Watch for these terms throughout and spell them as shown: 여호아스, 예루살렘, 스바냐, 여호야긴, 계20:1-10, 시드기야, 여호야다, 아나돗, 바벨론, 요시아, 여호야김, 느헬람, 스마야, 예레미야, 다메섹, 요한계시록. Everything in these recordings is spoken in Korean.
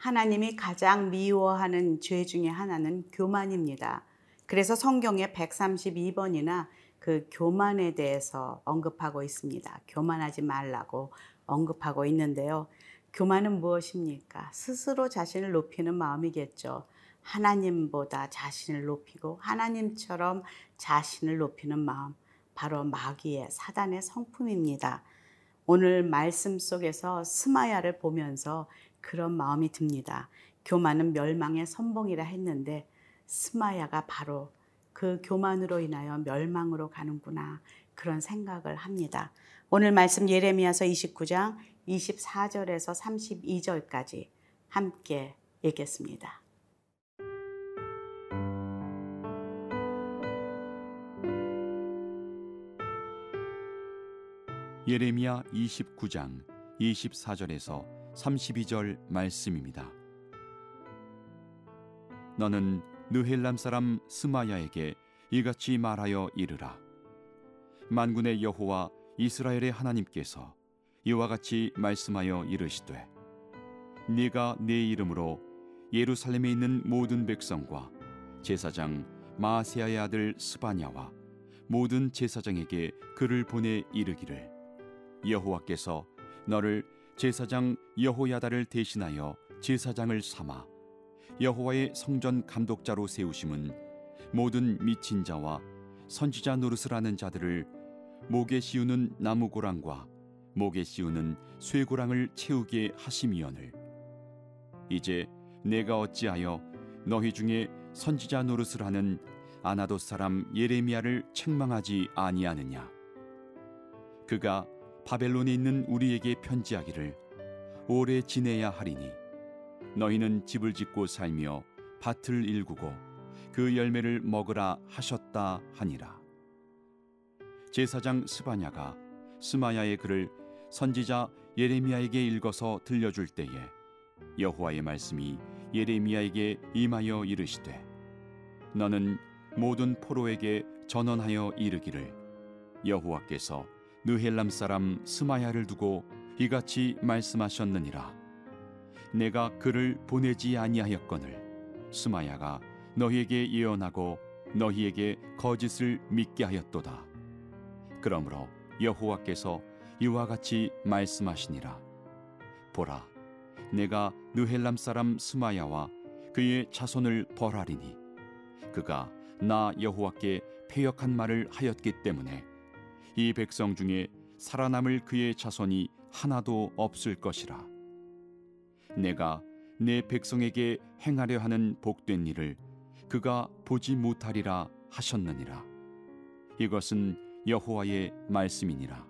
하나님이 가장 미워하는 죄 중에 하나는 교만입니다. 그래서 성경에 132번이나 그 교만에 대해서 언급하고 있습니다. 교만하지 말라고 언급하고 있는데요. 교만은 무엇입니까? 스스로 자신을 높이는 마음이겠죠. 하나님보다 자신을 높이고 하나님처럼 자신을 높이는 마음, 바로 마귀의 사단의 성품입니다. 오늘 말씀 속에서 스마야를 보면서 그런 마음이 듭니다. 교만은 멸망의 선봉이라 했는데 스마야가 바로 그 교만으로 인하여 멸망으로 가는구나, 그런 생각을 합니다. 오늘 말씀 예레미야서 29장 24절에서 32절까지 함께 읽겠습니다. 예레미야 29장 24절에서 32절 말씀입니다. 너는 느헬람 사람 스마야에게 이같이 말하여 이르라. 만군의 여호와 이스라엘의 하나님께서 이와 같이 말씀하여 이르시되, 네가 내 이름으로 예루살렘에 있는 모든 백성과 제사장 마아세야의 아들 스바냐와 모든 제사장에게 글을 보내 이르기를, 여호와께서 너를 제사장 여호야다를 대신하여 제사장을 삼아 여호와의 성전 감독자로 세우심은 모든 미친 자와 선지자 노릇을 하는 자들을 목에 씌우는 나무고랑과 목에 씌우는 쇠고랑을 채우게 하심이언을, 이제 내가 어찌하여 너희 중에 선지자 노릇을 하는 아나돗 사람 예레미야를 책망하지 아니하느냐. 그가 바벨론에 있는 우리에게 편지하기를, 오래 지내야 하리니 너희는 집을 짓고 살며 밭을 일구고 그 열매를 먹으라 하셨다 하니라. 제사장 스바냐가 스마야의 글을 선지자 예레미야에게 읽어서 들려줄 때에 여호와의 말씀이 예레미야에게 임하여 이르시되, 너는 모든 포로에게 전언하여 이르기를, 여호와께서 느헬람 사람 스마야를 두고 이같이 말씀하셨느니라. 내가 그를 보내지 아니하였거늘 스마야가 너희에게 예언하고 너희에게 거짓을 믿게 하였도다. 그러므로 여호와께서 이와 같이 말씀하시니라. 보라, 내가 느헬람 사람 스마야와 그의 자손을 벌하리니, 그가 나 여호와께 패역한 말을 하였기 때문에 이 백성 중에 살아남을 그의 자손이 하나도 없을 것이라. 내가 내 백성에게 행하려 하는 복된 일을 그가 보지 못하리라 하셨느니라. 이것은 여호와의 말씀이니라.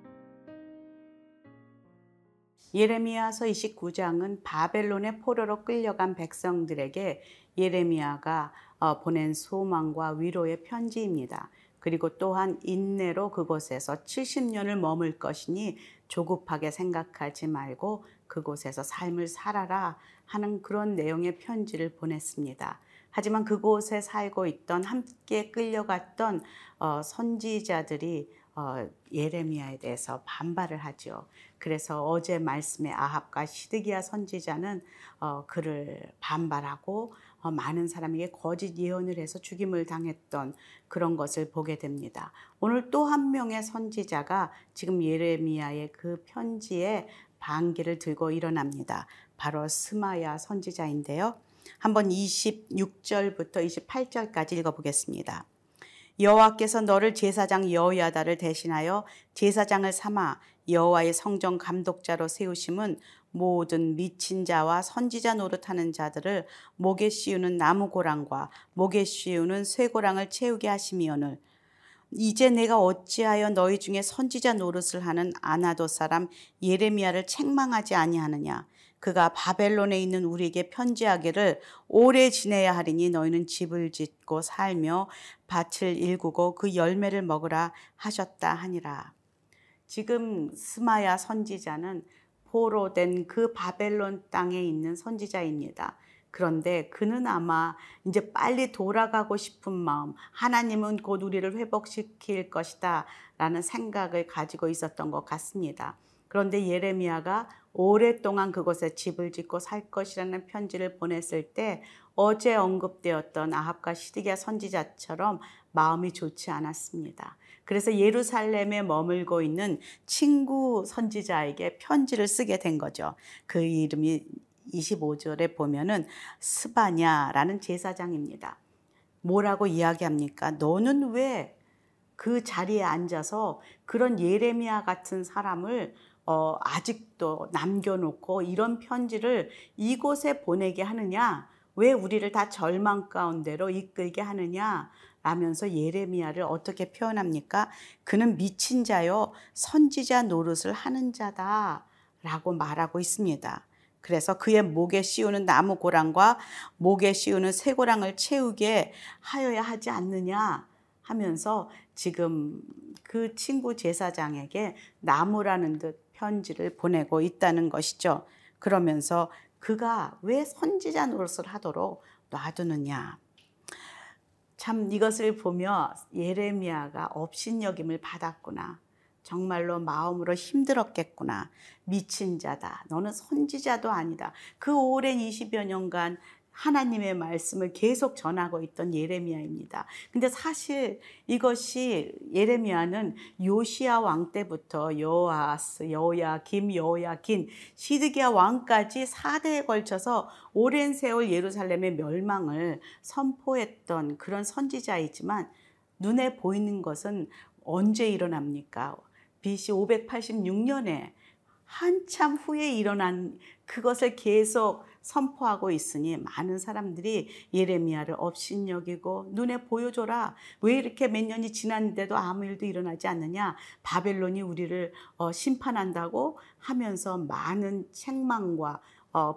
예레미야서 29장은 바벨론의 포로로 끌려간 백성들에게 예레미야가 보낸 소망과 위로의 편지입니다. 그리고 또한 인내로 그곳에서 70년을 머물 것이니 조급하게 생각하지 말고 그곳에서 삶을 살아라 하는 그런 내용의 편지를 보냈습니다. 하지만 그곳에 살고 있던, 함께 끌려갔던 선지자들이 예레미야에 대해서 반발을 하죠. 그래서 어제 말씀의 아합과 시드기야 선지자는 그를 반발하고 많은 사람에게 거짓 예언을 해서 죽임을 당했던 그런 것을 보게 됩니다. 오늘 또 한 명의 선지자가 지금 예레미야의 그 편지에 반기를 들고 일어납니다. 바로 스마야 선지자인데요. 한번 26절부터 28절까지 읽어보겠습니다. 여호와께서 너를 제사장 여호야다를 대신하여 제사장을 삼아 여호와의 성전 감독자로 세우심은 모든 미친 자와 선지자 노릇하는 자들을 목에 씌우는 나무고랑과 목에 씌우는 쇠고랑을 채우게 하심이오늘, 이제 내가 어찌하여 너희 중에 선지자 노릇을 하는 아나돗 사람 예레미야를 책망하지 아니하느냐. 그가 바벨론에 있는 우리에게 편지하기를, 오래 지내야 하리니 너희는 집을 짓고 살며 밭을 일구고 그 열매를 먹으라 하셨다 하니라. 지금 스마야 선지자는 포로된 그 바벨론 땅에 있는 선지자입니다. 그런데 그는 아마 이제 빨리 돌아가고 싶은 마음, 하나님은 곧 우리를 회복시킬 것이다 라는 생각을 가지고 있었던 것 같습니다. 그런데 예레미야가 오랫동안 그곳에 집을 짓고 살 것이라는 편지를 보냈을 때 어제 언급되었던 아합과 시드기야 선지자처럼 마음이 좋지 않았습니다. 그래서 예루살렘에 머물고 있는 친구 선지자에게 편지를 쓰게 된 거죠. 그 이름이 25절에 보면은 스바냐라는 제사장입니다. 뭐라고 이야기합니까? 너는 왜 그 자리에 앉아서 그런 예레미야 같은 사람을 아직도 남겨놓고 이런 편지를 이곳에 보내게 하느냐? 왜 우리를 다 절망 가운데로 이끌게 하느냐? 라면서 예레미야를 어떻게 표현합니까? 그는 미친 자요 선지자 노릇을 하는 자다 라고 말하고 있습니다. 그래서 그의 목에 씌우는 나무 고랑과 목에 씌우는 새 고랑을 채우게 하여야 하지 않느냐 하면서 지금 그 친구 제사장에게 나무라는 듯 편지를 보내고 있다는 것이죠. 그러면서 그가 왜 선지자 노릇을 하도록 놔두느냐. 참 이것을 보며 예레미야가 업신여김을 받았구나. 정말로 마음으로 힘들었겠구나. 미친 자다. 너는 선지자도 아니다. 그 오랜 20여 년간 하나님의 말씀을 계속 전하고 있던 예레미야입니다. 근데 사실 이것이 예레미야는 요시아 왕 때부터 여호아스, 여호야김, 여호야긴, 시드기야 왕까지 4대에 걸쳐서 오랜 세월 예루살렘의 멸망을 선포했던 그런 선지자이지만 눈에 보이는 것은 언제 일어납니까? BC 586년에 한참 후에 일어난 그것을 계속 선포하고 있으니 많은 사람들이 예레미야를 업신여기고 눈에 보여줘라. 왜 이렇게 몇 년이 지났는데도 아무 일도 일어나지 않느냐. 바벨론이 우리를 심판한다고 하면서 많은 책망과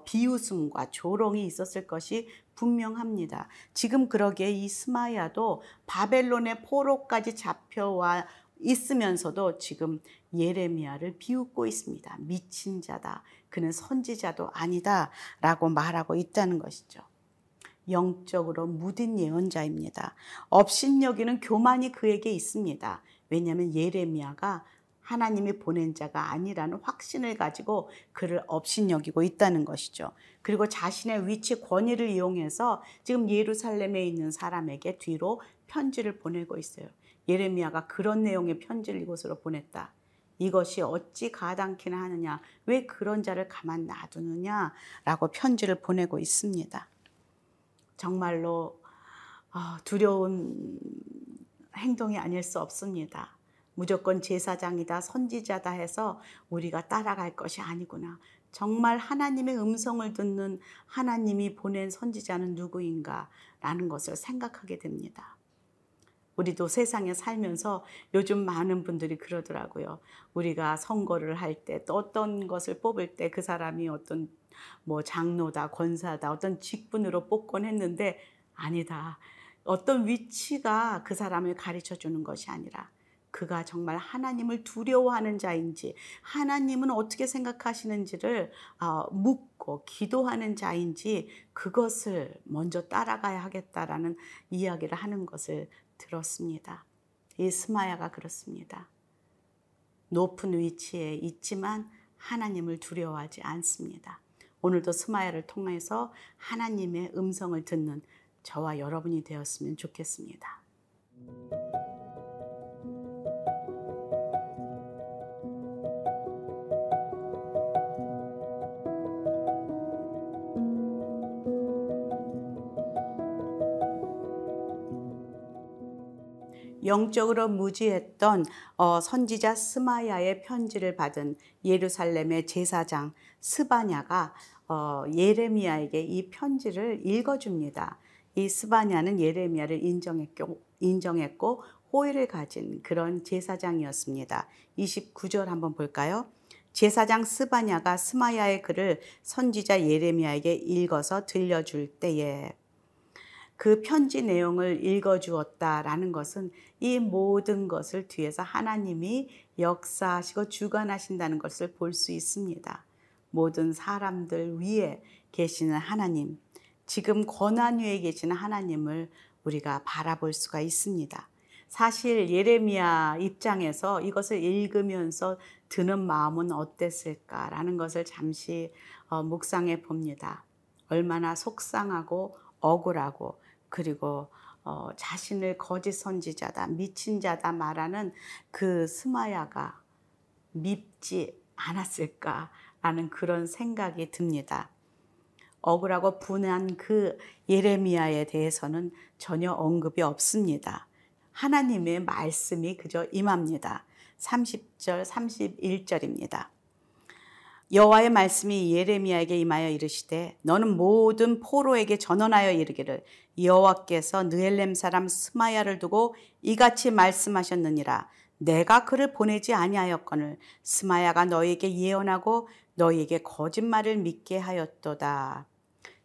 비웃음과 조롱이 있었을 것이 분명합니다. 지금 그러기에 이 스마야도 바벨론의 포로까지 잡혀와 있으면서도 지금 예레미야를 비웃고 있습니다. 미친 자다. 그는 선지자도 아니다 라고 말하고 있다는 것이죠. 영적으로 무딘 예언자입니다. 업신여기는 교만이 그에게 있습니다. 왜냐하면 예레미야가 하나님이 보낸 자가 아니라는 확신을 가지고 그를 업신여기고 있다는 것이죠. 그리고 자신의 위치 권위를 이용해서 지금 예루살렘에 있는 사람에게 뒤로 편지를 보내고 있어요. 예레미야가 그런 내용의 편지를 이곳으로 보냈다. 이것이 어찌 가당키나 하느냐. 왜 그런 자를 가만 놔두느냐 라고 편지를 보내고 있습니다. 정말로 두려운 행동이 아닐 수 없습니다. 무조건 제사장이다 선지자다 해서 우리가 따라갈 것이 아니구나. 정말 하나님의 음성을 듣는 하나님이 보낸 선지자는 누구인가 라는 것을 생각하게 됩니다. 우리도 세상에 살면서 요즘 많은 분들이 그러더라고요. 우리가 선거를 할 때 또 어떤 것을 뽑을 때 그 사람이 어떤 뭐 장로다 권사다 어떤 직분으로 뽑곤 했는데 아니다. 어떤 위치가 그 사람을 가르쳐 주는 것이 아니라 그가 정말 하나님을 두려워하는 자인지 하나님은 어떻게 생각하시는지를 묻고 기도하는 자인지 그것을 먼저 따라가야 하겠다라는 이야기를 하는 것을 들었습니다. 이 스마야가 그렇습니다. 높은 위치에 있지만 하나님을 두려워하지 않습니다. 오늘도 스마야를 통해서 하나님의 음성을 듣는 저와 여러분이 되었으면 좋겠습니다. 영적으로 무지했던 선지자 스마야의 편지를 받은 예루살렘의 제사장 스바냐가 예레미야에게 이 편지를 읽어줍니다. 이 스바냐는 예레미야를 인정했고 호의를 가진 그런 제사장이었습니다. 29절 한번 볼까요? 제사장 스바냐가 스마야의 글을 선지자 예레미야에게 읽어서 들려줄 때에 그 편지 내용을 읽어주었다라는 것은 이 모든 것을 뒤에서 하나님이 역사하시고 주관하신다는 것을 볼 수 있습니다. 모든 사람들 위에 계시는 하나님, 지금 권한 위에 계시는 하나님을 우리가 바라볼 수가 있습니다. 사실 예레미야 입장에서 이것을 읽으면서 드는 마음은 어땠을까라는 것을 잠시 묵상해 봅니다. 얼마나 속상하고 억울하고 그리고 자신을 거짓 선지자다, 미친 자다 말하는 그 스마야가 밉지 않았을까라는 그런 생각이 듭니다. 억울하고 분한 그 예레미야에 대해서는 전혀 언급이 없습니다. 하나님의 말씀이 그저 임합니다. 30절, 31절입니다. 여호와의 말씀이 예레미야에게 임하여 이르시되 너는 모든 포로에게 전언하여 이르기를 여호와께서 느헬람 사람 스마야를 두고 이같이 말씀하셨느니라. 내가 그를 보내지 아니하였거늘 스마야가 너희에게 예언하고 너희에게 거짓말을 믿게 하였도다.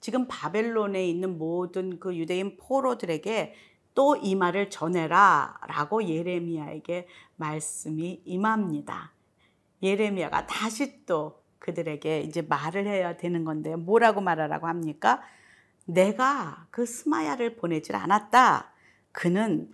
지금 바벨론에 있는 모든 그 유대인 포로들에게 또 이 말을 전해라 라고 예레미야에게 말씀이 임합니다. 예레미야가 다시 또 그들에게 이제 말을 해야 되는 건데 뭐라고 말하라고 합니까? 내가 그 스마야를 보내질 않았다. 그는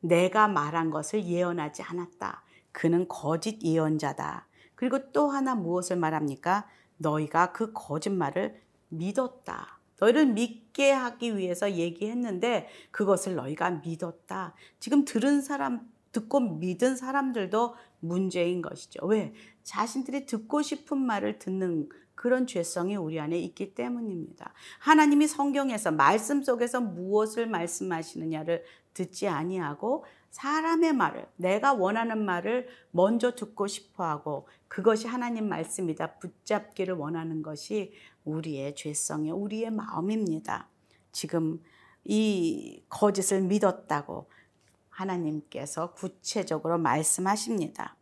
내가 말한 것을 예언하지 않았다. 그는 거짓 예언자다. 그리고 또 하나 무엇을 말합니까? 너희가 그 거짓말을 믿었다. 너희를 믿게 하기 위해서 얘기했는데 그것을 너희가 믿었다. 지금 들은 사람, 듣고 믿은 사람들도 문제인 것이죠. 왜? 자신들이 듣고 싶은 말을 듣는 그런 죄성이 우리 안에 있기 때문입니다. 하나님이 성경에서 말씀 속에서 무엇을 말씀하시느냐를 듣지 아니하고 사람의 말을, 내가 원하는 말을 먼저 듣고 싶어하고 그것이 하나님 말씀이다 붙잡기를 원하는 것이 우리의 죄성이에요. 우리의 마음입니다. 지금 이 거짓을 믿었다고 하나님께서 구체적으로 말씀하십니다.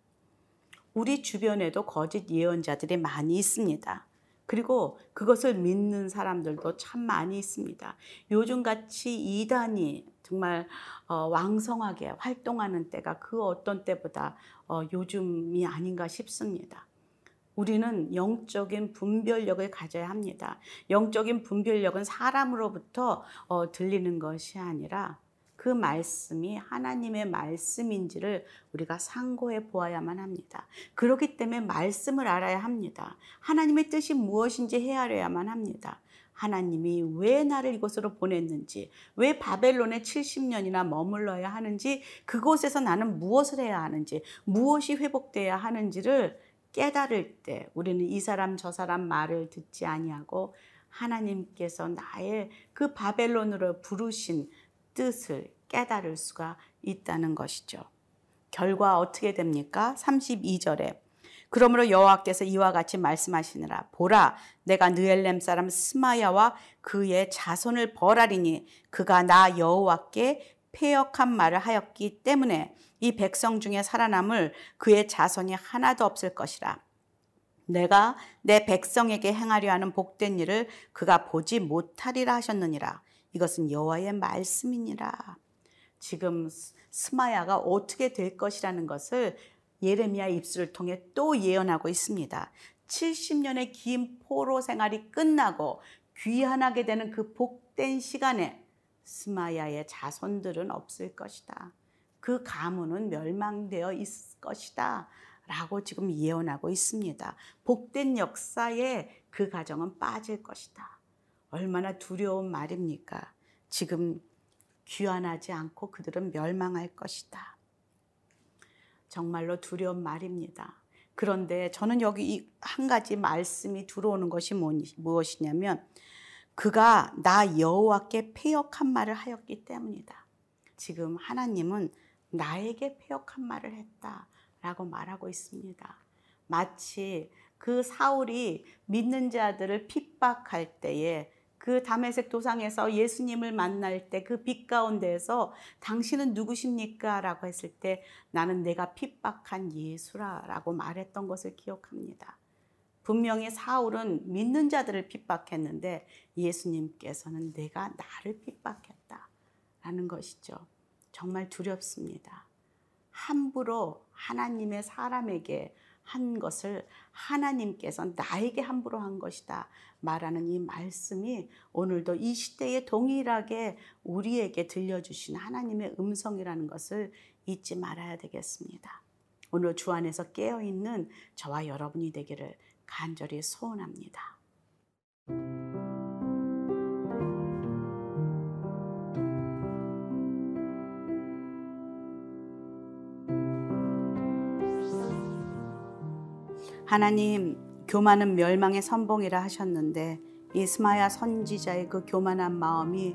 우리 주변에도 거짓 예언자들이 많이 있습니다. 그리고 그것을 믿는 사람들도 참 많이 있습니다. 요즘같이 이단이 정말 왕성하게 활동하는 때가 그 어떤 때보다 요즘이 아닌가 싶습니다. 우리는 영적인 분별력을 가져야 합니다. 영적인 분별력은 사람으로부터 들리는 것이 아니라 그 말씀이 하나님의 말씀인지를 우리가 상고해 보아야만 합니다. 그렇기 때문에 말씀을 알아야 합니다. 하나님의 뜻이 무엇인지 헤아려야만 합니다. 하나님이 왜 나를 이곳으로 보냈는지, 왜 바벨론에 70년이나 머물러야 하는지, 그곳에서 나는 무엇을 해야 하는지, 무엇이 회복돼야 하는지를 깨달을 때 우리는 이 사람 저 사람 말을 듣지 아니하고 하나님께서 나의 그 바벨론으로 부르신 뜻을 깨달을 수가 있다는 것이죠. 결과 어떻게 됩니까? 32절에 그러므로 여호와께서 이와 같이 말씀하시느라 보라 내가 느헬람 사람 스마야와 그의 자손을 벌하리니 그가 나 여호와께 패역한 말을 하였기 때문에 이 백성 중에 살아남을 그의 자손이 하나도 없을 것이라. 내가 내 백성에게 행하려 하는 복된 일을 그가 보지 못하리라 하셨느니라. 이것은 여호와의 말씀이니라. 지금 스마야가 어떻게 될 것이라는 것을 예레미야 입술을 통해 또 예언하고 있습니다. 70년의 긴 포로 생활이 끝나고 귀환하게 되는 그 복된 시간에 스마야의 자손들은 없을 것이다. 그 가문은 멸망되어 있을 것이다. 라고 지금 예언하고 있습니다. 복된 역사에 그 가정은 빠질 것이다. 얼마나 두려운 말입니까? 지금 귀환하지 않고 그들은 멸망할 것이다. 정말로 두려운 말입니다. 그런데 저는 여기 한 가지 말씀이 들어오는 것이 무엇이냐면 그가 나 여호와께 패역한 말을 하였기 때문이다. 지금 하나님은 나에게 패역한 말을 했다라고 말하고 있습니다. 마치 그 사울이 믿는 자들을 핍박할 때에 그 다메섹 도상에서 예수님을 만날 때 그 빛 가운데에서 당신은 누구십니까? 라고 했을 때 나는 내가 핍박한 예수라 라고 말했던 것을 기억합니다. 분명히 사울은 믿는 자들을 핍박했는데 예수님께서는 내가 나를 핍박했다 라는 것이죠. 정말 두렵습니다. 함부로 하나님의 사람에게 한 것을 하나님께서 나에게 함부로 한 것이다 말하는 이 말씀이 오늘도 이 시대에 동일하게 우리에게 들려주신 하나님의 음성이라는 것을 잊지 말아야 되겠습니다. 오늘 주 안에서 깨어있는 저와 여러분이 되기를 간절히 소원합니다. 하나님, 교만은 멸망의 선봉이라 하셨는데 이 스마야 선지자의 그 교만한 마음이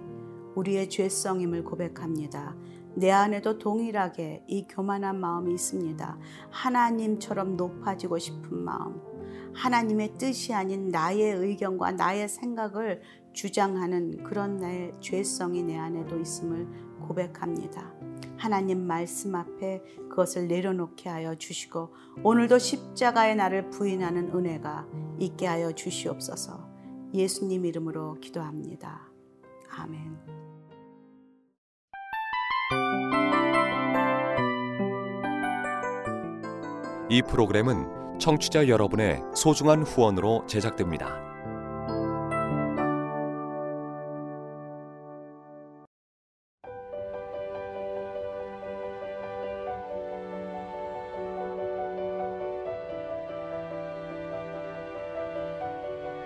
우리의 죄성임을 고백합니다. 내 안에도 동일하게 이 교만한 마음이 있습니다. 하나님처럼 높아지고 싶은 마음, 하나님의 뜻이 아닌 나의 의견과 나의 생각을 주장하는 그런 나의 죄성이 내 안에도 있음을 고백합니다. 하나님 말씀 앞에 그것을 내려놓게 하여 주시고 오늘도 십자가의 나를 부인하는 은혜가 있게 하여 주시옵소서. 예수님 이름으로 기도합니다. 아멘. 이 프로그램은 청취자 여러분의 소중한 후원으로 제작됩니다.